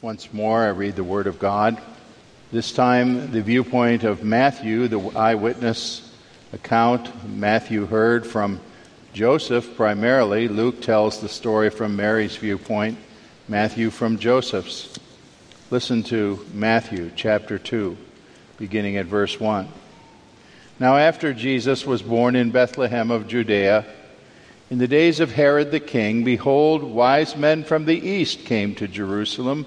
Once more, I read the Word of God. This time, the viewpoint of Matthew, the eyewitness account. Matthew heard from Joseph primarily. Luke tells the story from Mary's viewpoint. Matthew from Joseph's. Listen to Matthew chapter 2, beginning at verse 1. Now after Jesus was born in Bethlehem of Judea, in the days of Herod the king, behold, wise men from the east came to Jerusalem,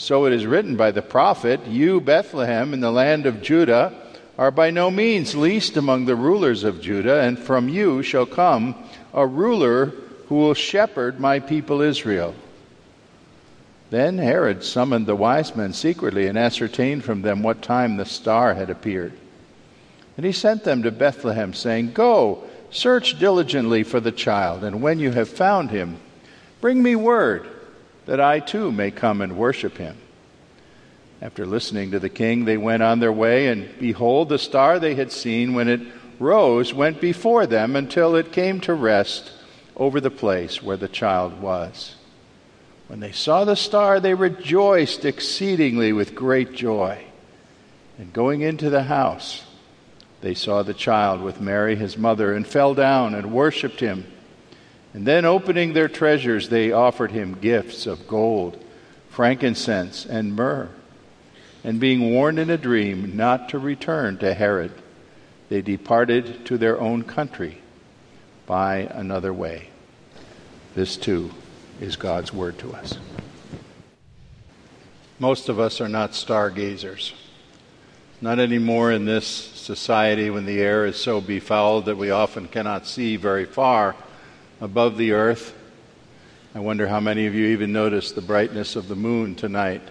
so it is written by the prophet, 'You, Bethlehem, in the land of Judah, are by no means least among the rulers of Judah, and from you shall come a ruler who will shepherd my people Israel.'" Then Herod summoned the wise men secretly and ascertained from them what time the star had appeared. And he sent them to Bethlehem, saying, "Go, search diligently for the child, and when you have found him, bring me word, that I too may come and worship him." After listening to the king, they went on their way, and behold, the star they had seen when it rose went before them until it came to rest over the place where the child was. When they saw the star, they rejoiced exceedingly with great joy. And going into the house, they saw the child with Mary his mother, and fell down and worshipped him. And then, opening their treasures, they offered him gifts of gold, frankincense, and myrrh. And being warned in a dream not to return to Herod, they departed to their own country by another way. This, too, is God's word to us. Most of us are not stargazers. Not anymore in this society when the air is so befouled that we often cannot see very far above the earth. I wonder how many of you even noticed the brightness of the moon tonight.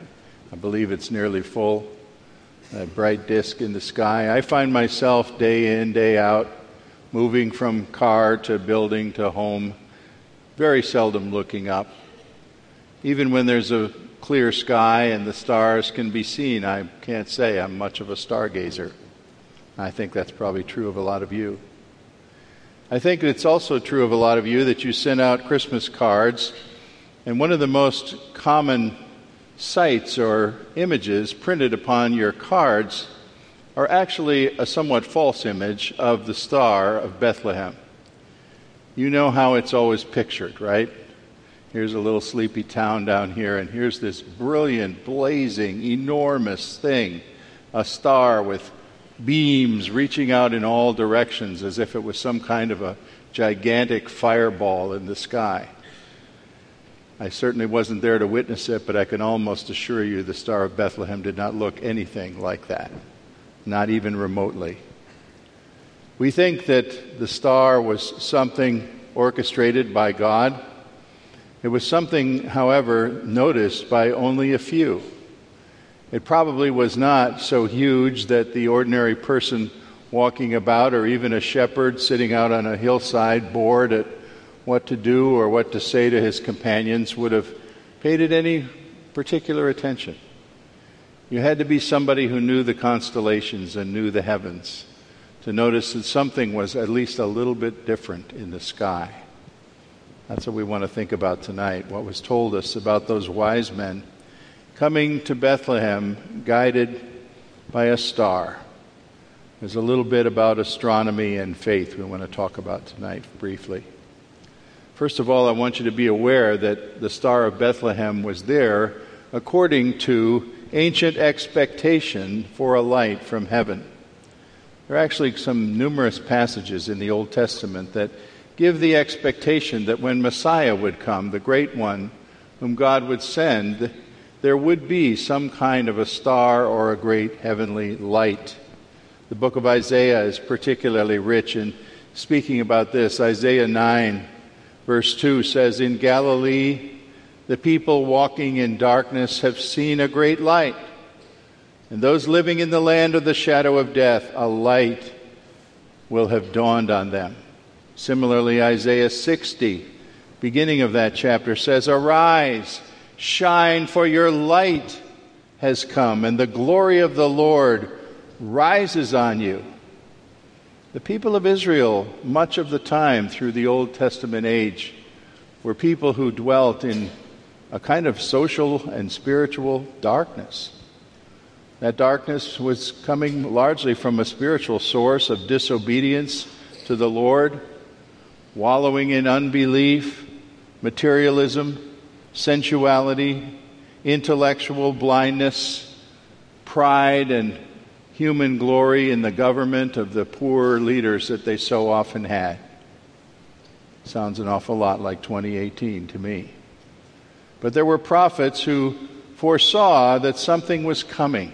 I believe it's nearly full, a bright disk in the sky. I find myself day in, day out, moving from car to building to home, very seldom looking up. Even when there's a clear sky and the stars can be seen, I can't say I'm much of a stargazer. I think that's probably true of a lot of you. I think it's also true of a lot of you that you send out Christmas cards, and one of the most common sights or images printed upon your cards are actually a somewhat false image of the star of Bethlehem. You know how it's always pictured, right? Here's a little sleepy town down here, and here's this brilliant, blazing, enormous thing, a star with beams reaching out in all directions as if it was some kind of a gigantic fireball in the sky. I certainly wasn't there to witness it, but I can almost assure you the Star of Bethlehem did not look anything like that, not even remotely. We think that the star was something orchestrated by God. It was something, however, noticed by only a few. It probably was not so huge that the ordinary person walking about, or even a shepherd sitting out on a hillside bored at what to do or what to say to his companions, would have paid it any particular attention. You had to be somebody who knew the constellations and knew the heavens to notice that something was at least a little bit different in the sky. That's what we want to think about tonight, what was told us about those wise men coming to Bethlehem, guided by a star, There's a little bit about astronomy and faith we want to talk about tonight briefly. First of all, I want you to be aware that the Star of Bethlehem was there according to ancient expectation for a light from heaven. There are actually some numerous passages in the Old Testament that give the expectation that when Messiah would come, the Great One, whom God would send, there would be some kind of a star or a great heavenly light. The book of Isaiah is particularly rich in speaking about this. Isaiah 9, verse 2 says, "In Galilee, the people walking in darkness have seen a great light. And those living in the land of the shadow of death, a light will have dawned on them." Similarly, Isaiah 60, beginning of that chapter, says, "Arise, shine, for your light has come, and the glory of the Lord rises on you." The people of Israel, much of the time through the Old Testament age, were people who dwelt in a kind of social and spiritual darkness. That darkness was coming largely from a spiritual source of disobedience to the Lord, wallowing in unbelief, materialism, sensuality, intellectual blindness, pride, and human glory in the government of the poor leaders that they so often had. Sounds an awful lot like 2018 to me. But there were prophets who foresaw that something was coming,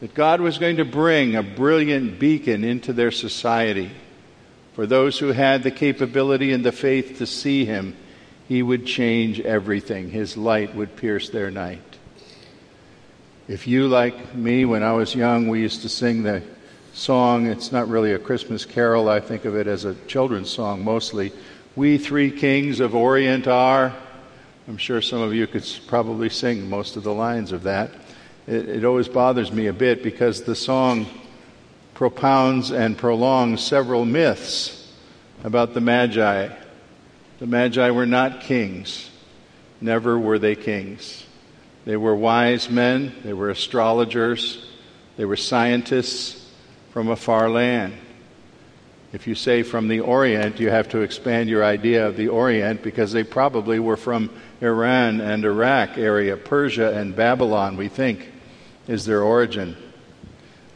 that God was going to bring a brilliant beacon into their society. For those who had the capability and the faith to see him, he would change everything. His light would pierce their night. If you, like me, when I was young, we used to sing the song, it's not really a Christmas carol, I think of it as a children's song mostly, "We Three Kings of Orient Are." I'm sure some of you could probably sing most of the lines of that. It always bothers me a bit because the song propounds and prolongs several myths about the Magi. The Magi were not kings. Never were they kings. They were wise men. They were astrologers. They were scientists from a far land. If you say from the Orient, you have to expand your idea of the Orient because they probably were from Iran and Iraq area. Persia and Babylon, we think, is their origin.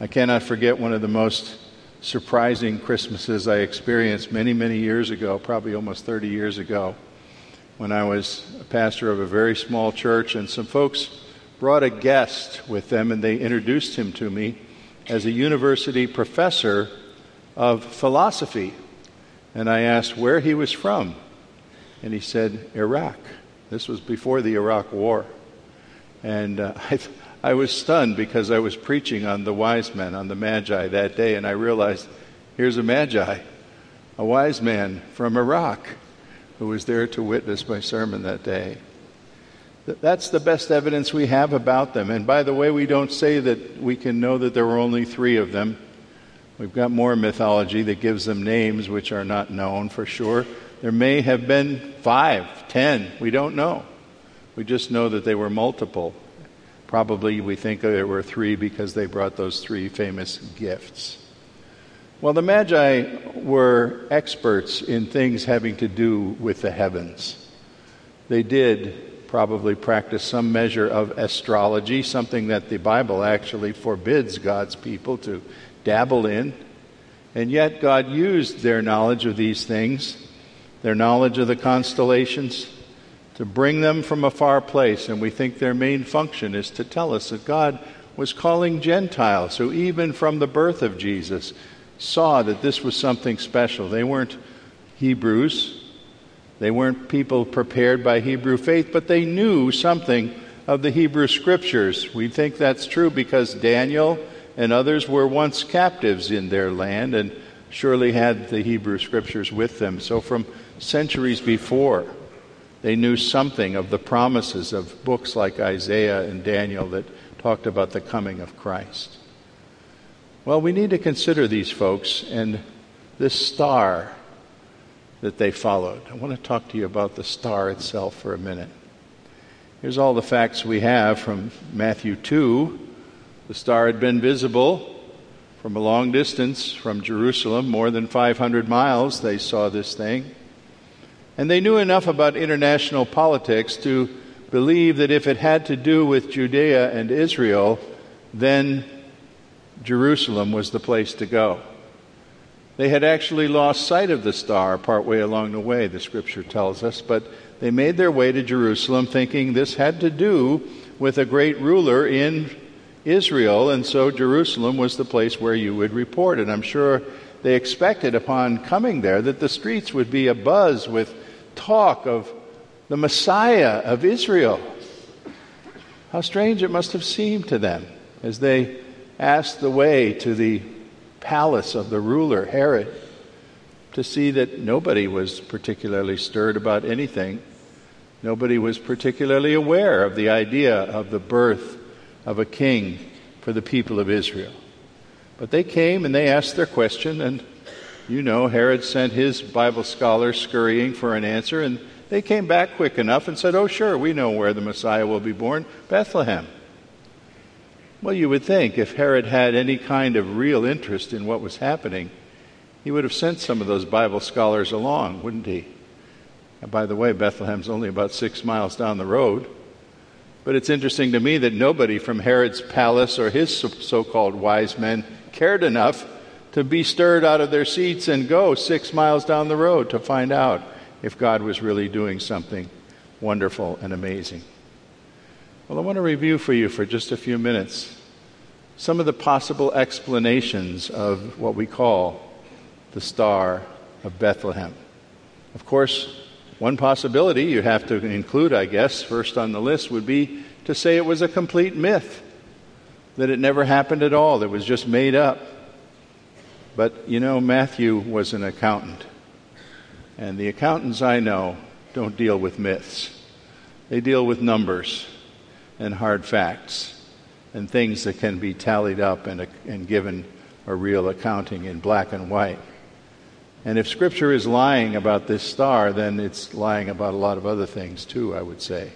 I cannot forget one of the most surprising Christmases I experienced many, many years ago, probably almost 30 years ago, when I was a pastor of a very small church, and some folks brought a guest with them, and they introduced him to me as a university professor of philosophy. And I asked where he was from, and he said Iraq. This was before the Iraq War. And I was stunned because I was preaching on the wise men, on the Magi that day, and I realized here's a Magi, a wise man from Iraq who was there to witness my sermon that day. That's the best evidence we have about them. And by the way, we don't say that we can know that there were only three of them. We've got more mythology that gives them names which are not known for sure. There may have been 5, 10. We don't know. We just know that they were multiple. Probably we think there were three because they brought those three famous gifts. Well, the Magi were experts in things having to do with the heavens. They did probably practice some measure of astrology, something that the Bible actually forbids God's people to dabble in. And yet God used their knowledge of these things, their knowledge of the constellations, to bring them from a far place. And we think their main function is to tell us that God was calling Gentiles, who even from the birth of Jesus saw that this was something special. They weren't Hebrews. They weren't people prepared by Hebrew faith, but they knew something of the Hebrew Scriptures. We think that's true because Daniel and others were once captives in their land and surely had the Hebrew Scriptures with them. So from centuries before, they knew something of the promises of books like Isaiah and Daniel that talked about the coming of Christ. Well, we need to consider these folks and this star that they followed. I want to talk to you about the star itself for a minute. Here's all the facts we have from Matthew 2. The star had been visible From a long distance from Jerusalem, more than 500 miles, they saw this thing. And they knew enough about international politics to believe that if it had to do with Judea and Israel, then Jerusalem was the place to go. They had actually lost sight of the star partway along the way, the Scripture tells us, but they made their way to Jerusalem thinking this had to do with a great ruler in Israel, and so Jerusalem was the place where you would report. And I'm sure they expected upon coming there that the streets would be abuzz with talk of the Messiah of Israel. How strange it must have seemed to them as they asked the way to the palace of the ruler, Herod, to see that nobody was particularly stirred about anything. Nobody was particularly aware of the idea of the birth of a king for the people of Israel. But they came and they asked their question, and you know, Herod sent his Bible scholar scurrying for an answer, and they came back quick enough and said, "Oh, sure, we know where the Messiah will be born, Bethlehem." Well, you would think if Herod had any kind of real interest in what was happening, he would have sent some of those Bible scholars along, wouldn't he? And by the way, Bethlehem's only about 6 miles down the road. But it's interesting to me that nobody from Herod's palace or his so-called wise men cared enough to be stirred out of their seats and go 6 miles down the road to find out if God was really doing something wonderful and amazing. Well, I want to review for you for just a few minutes some of the possible explanations of what we call the Star of Bethlehem. Of course, one possibility you have to include, I guess, first on the list would be to say it was a complete myth, that it never happened at all, that it was just made up. But, you know, Matthew was an accountant. And the accountants I know don't deal with myths. They deal with numbers and hard facts and things that can be tallied up and given a real accounting in black and white. And if Scripture is lying about this star, then it's lying about a lot of other things too, I would say.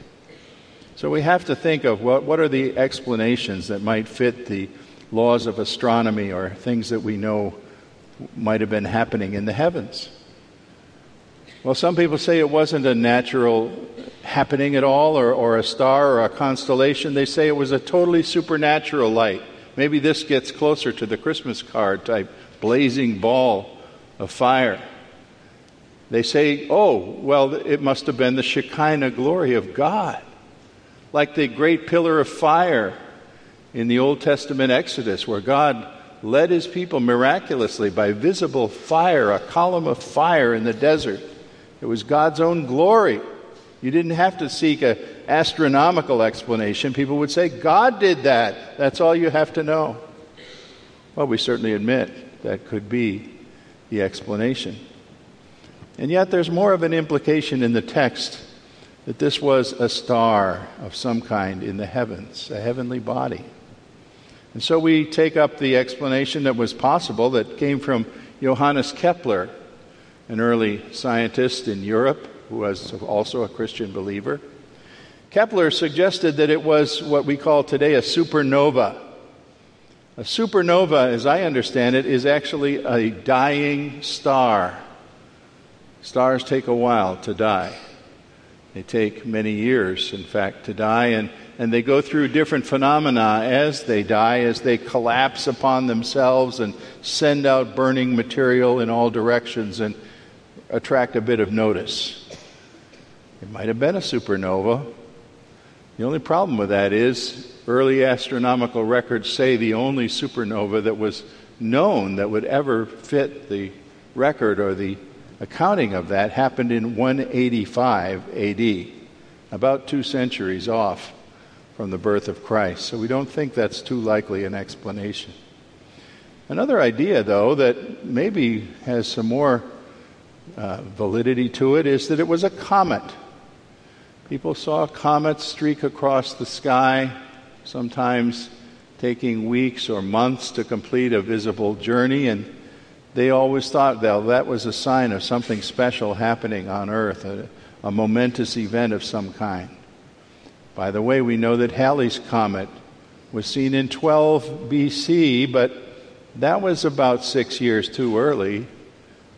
So we have to think of what are the explanations that might fit the laws of astronomy or things that we know might have been happening in the heavens. Well, some people say it wasn't a natural happening at all, or a star or a constellation. They say it was a totally supernatural light. Maybe this gets closer to the Christmas card type blazing ball of fire. They say, oh, well, it must have been the Shekinah glory of God, like the great pillar of fire in the Old Testament Exodus, where God led his people miraculously by visible fire, a column of fire in the desert. It was God's own glory. You didn't have to seek an astronomical explanation. People would say, God did that. That's all you have to know. Well, we certainly admit that could be the explanation. And yet there's more of an implication in the text that this was a star of some kind in the heavens, a heavenly body. And so we take up the explanation that was possible that came from Johannes Kepler, an early scientist in Europe who was also a Christian believer. Kepler suggested that it was what we call today a supernova. A supernova, as I understand it, is actually a dying star. Stars take a while to die. They take many years, in fact, to die, and they go through different phenomena as they die, as they collapse upon themselves and send out burning material in all directions and attract a bit of notice. It might have been a supernova. The only problem with that is early astronomical records say the only supernova that was known that would ever fit the record or the accounting of that happened in 185 AD, about 2 centuries off from the birth of Christ. So we don't think that's too likely an explanation. Another idea, though, that maybe has some more validity to it is that it was a comet. People saw comets streak across the sky, sometimes taking weeks or months to complete a visible journey, and they always thought that was a sign of something special happening on Earth, a momentous event of some kind. By the way, we know that Halley's comet was seen in 12 BC, but That was about 6 years too early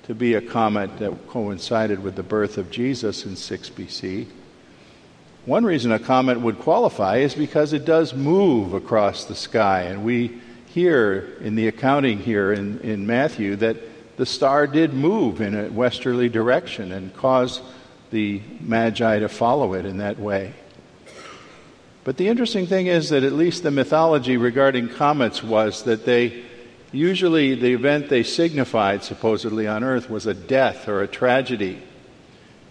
to be a comet that coincided with the birth of Jesus in 6 BC. One reason a comet would qualify is because it does move across the sky. And we hear in the accounting here in Matthew that the star did move in a westerly direction and caused the Magi to follow it in that way. But the interesting thing is that at least the mythology regarding comets was that they usually the event they signified supposedly on Earth was a death or a tragedy.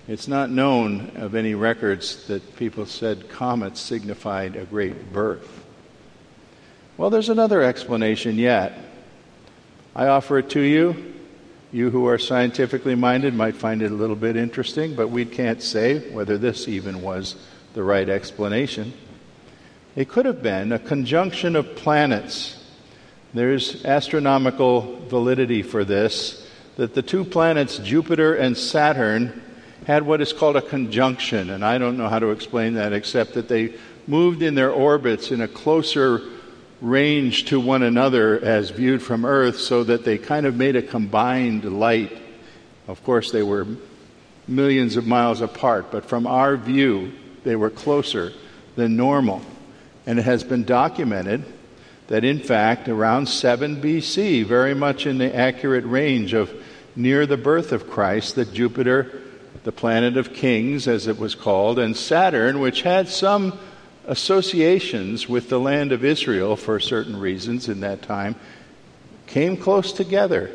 It's not known of any records that people said comets signified a great birth. Well, there's another explanation yet. I offer it to you. You who are scientifically minded might find it a little bit interesting, but we can't say whether this even was the right explanation. It could have been a conjunction of planets. There's astronomical validity for this, that the two planets, Jupiter and Saturn, had what is called a conjunction, and I don't know how to explain that except that they moved in their orbits in a closer range to one another as viewed from Earth, so that they kind of made a combined light. Of course, they were millions of miles apart, but from our view, they were closer than normal. And it has been documented that in fact around 7 BC, very much in the accurate range of near the birth of Christ, that Jupiter, the planet of kings as it was called, and Saturn, which had some associations with the land of Israel for certain reasons in that time, came close together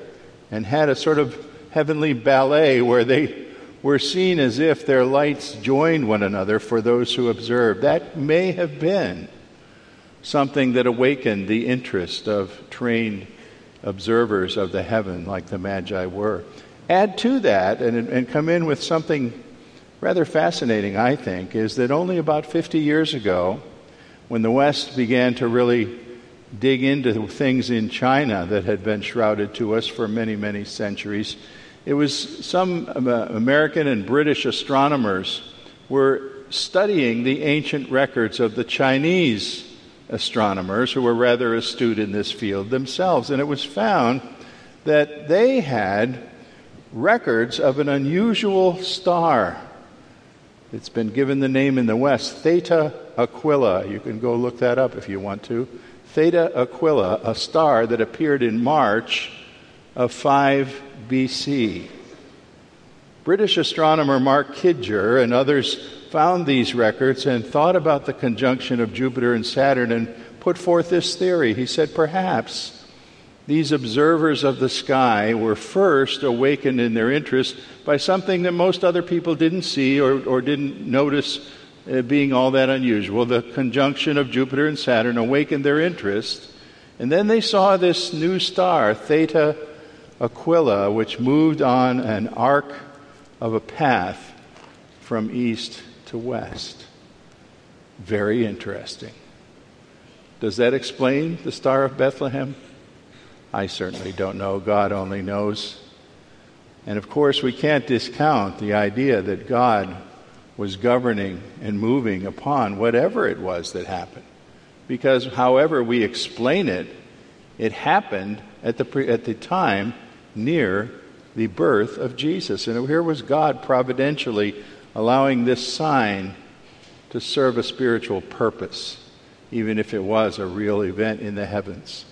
and had a sort of heavenly ballet where they were seen as if their lights joined one another for those who observed. That may have been something that awakened the interest of trained observers of the heaven like the Magi were. Add to that and come in with something rather fascinating, I think, is that only about 50 years ago, when the West began to really dig into things in China that had been shrouded to us for many, many centuries, it was some American and British astronomers were studying the ancient records of the Chinese astronomers who were rather astute in this field themselves. And it was found that they had records of an unusual star. It's been given the name in the West, Theta Aquila. You can go look that up if you want to. Theta Aquila, a star that appeared in March of 5 BC. British astronomer Mark Kidger and others found these records and thought about the conjunction of Jupiter and Saturn and put forth this theory. He said, perhaps these observers of the sky were first awakened in their interest by something that most other people didn't see or didn't notice being all that unusual. The conjunction of Jupiter and Saturn awakened their interest, and then they saw this new star, Theta Aquila, which moved on an arc of a path from east to west. Very interesting. Does that explain the Star of Bethlehem? I certainly don't know. God only knows. And of course, we can't discount the idea that God was governing and moving upon whatever it was that happened. Because however we explain it, it happened at the time near the birth of Jesus. And here was God providentially allowing this sign to serve a spiritual purpose, even if it was a real event in the heavens.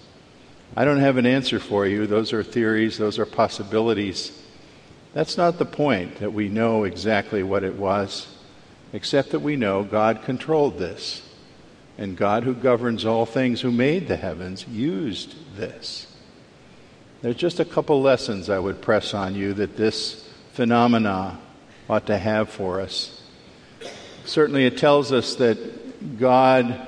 I don't have an answer for you. Those are theories. Those are possibilities. That's not the point, that we know exactly what it was, except that we know God controlled this. And God, who governs all things, who made the heavens, used this. There's just a couple lessons I would press on you that this phenomena ought to have for us. Certainly it tells us that God,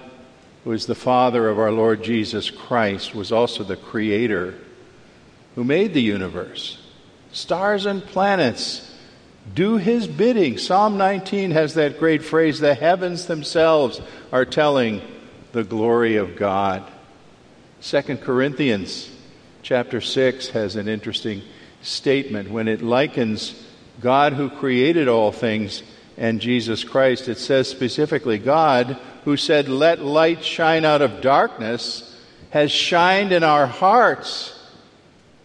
who is the Father of our Lord Jesus Christ, was also the Creator who made the universe. Stars and planets do His bidding. Psalm 19 has that great phrase, the heavens themselves are telling the glory of God. 2 Corinthians chapter 6 has an interesting statement when it likens God who created all things and Jesus Christ. It says specifically, God who said, "Let light shine out of darkness," has shined in our hearts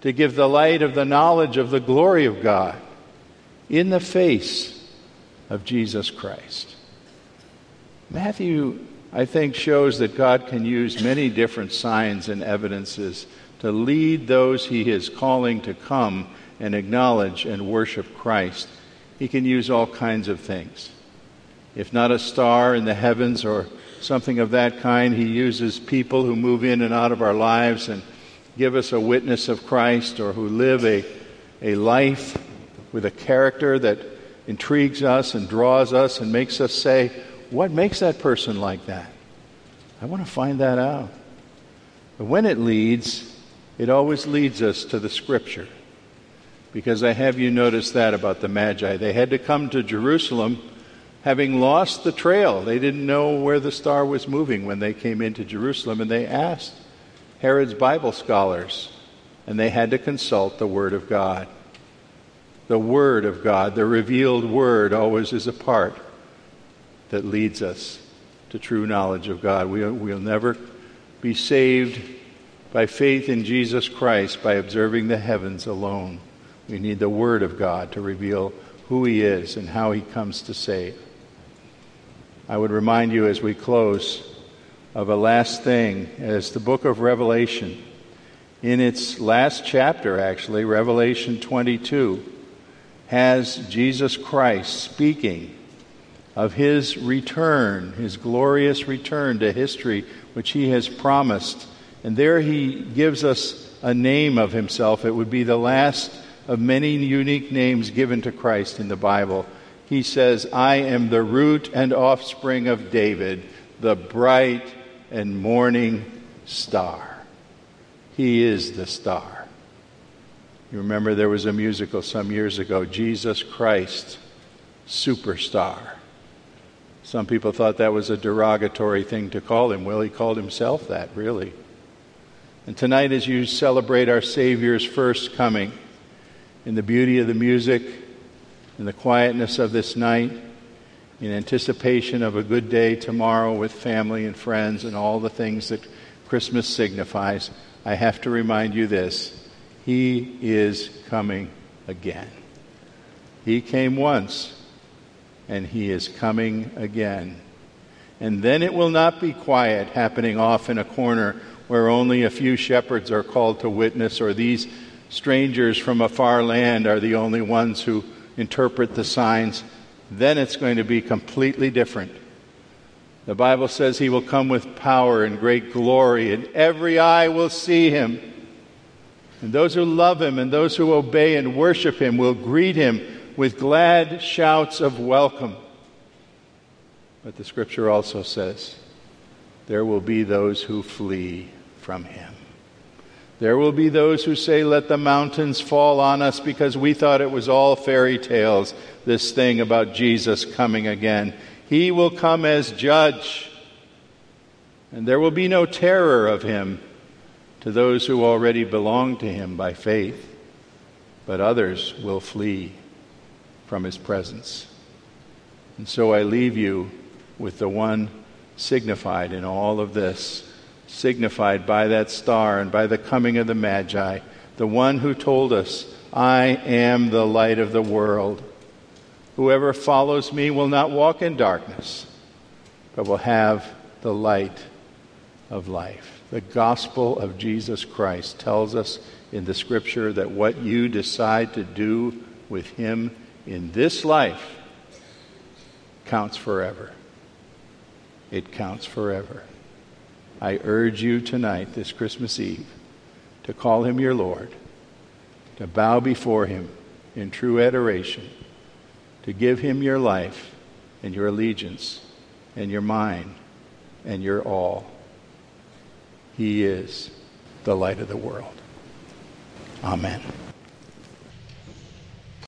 to give the light of the knowledge of the glory of God in the face of Jesus Christ. Matthew, I think, shows that God can use many different signs and evidences to lead those he is calling to come and acknowledge and worship Christ. He can use all kinds of things. If not a star in the heavens or something of that kind, he uses people who move in and out of our lives and give us a witness of Christ, or who live a life with a character that intrigues us and draws us and makes us say, what makes that person like that? I want to find that out. But when it leads, it always leads us to the Scripture. Because I have you notice that about the Magi. They had to come to Jerusalem having lost the trail. They didn't know where the star was moving when they came into Jerusalem, and they asked Herod's Bible scholars, and they had to consult the Word of God. The Word of God, the revealed Word, always is a part that leads us to true knowledge of God. We'll never be saved by faith in Jesus Christ by observing the heavens alone. We need the Word of God to reveal who He is and how He comes to save. I would remind you as we close of a last thing, as the book of Revelation, in its last chapter actually, Revelation 22, has Jesus Christ speaking of His return, His glorious return to history, which He has promised. And there He gives us a name of Himself. It would be the last of many unique names given to Christ in the Bible. He says, I am the root and offspring of David, the bright and morning star. He is the star. You remember there was a musical some years ago, Jesus Christ, Superstar. Some people thought that was a derogatory thing to call Him. Well, He called Himself that, really. And tonight, as you celebrate our Savior's first coming, in the beauty of the music, in the quietness of this night, in anticipation of a good day tomorrow with family and friends and all the things that Christmas signifies, I have to remind you this: He is coming again. He came once, and He is coming again. And then it will not be quiet, happening off in a corner where only a few shepherds are called to witness, or these strangers from a far land are the only ones who interpret the signs. Then it's going to be completely different. The Bible says He will come with power and great glory, and every eye will see Him. And those who love Him and those who obey and worship Him will greet Him with glad shouts of welcome. But the Scripture also says there will be those who flee from Him. There will be those who say, let the mountains fall on us, because we thought it was all fairy tales, this thing about Jesus coming again. He will come as judge, and there will be no terror of Him to those who already belong to Him by faith, but others will flee from His presence. And so I leave you with the one signified in all of this, signified by that star and by the coming of the Magi, the one who told us, I am the light of the world. Whoever follows me will not walk in darkness, but will have the light of life. The gospel of Jesus Christ tells us in the Scripture that what you decide to do with Him in this life counts forever. It counts forever. I urge you tonight, this Christmas Eve, to call Him your Lord, to bow before Him in true adoration, to give Him your life and your allegiance and your mind and your all. He is the light of the world. Amen.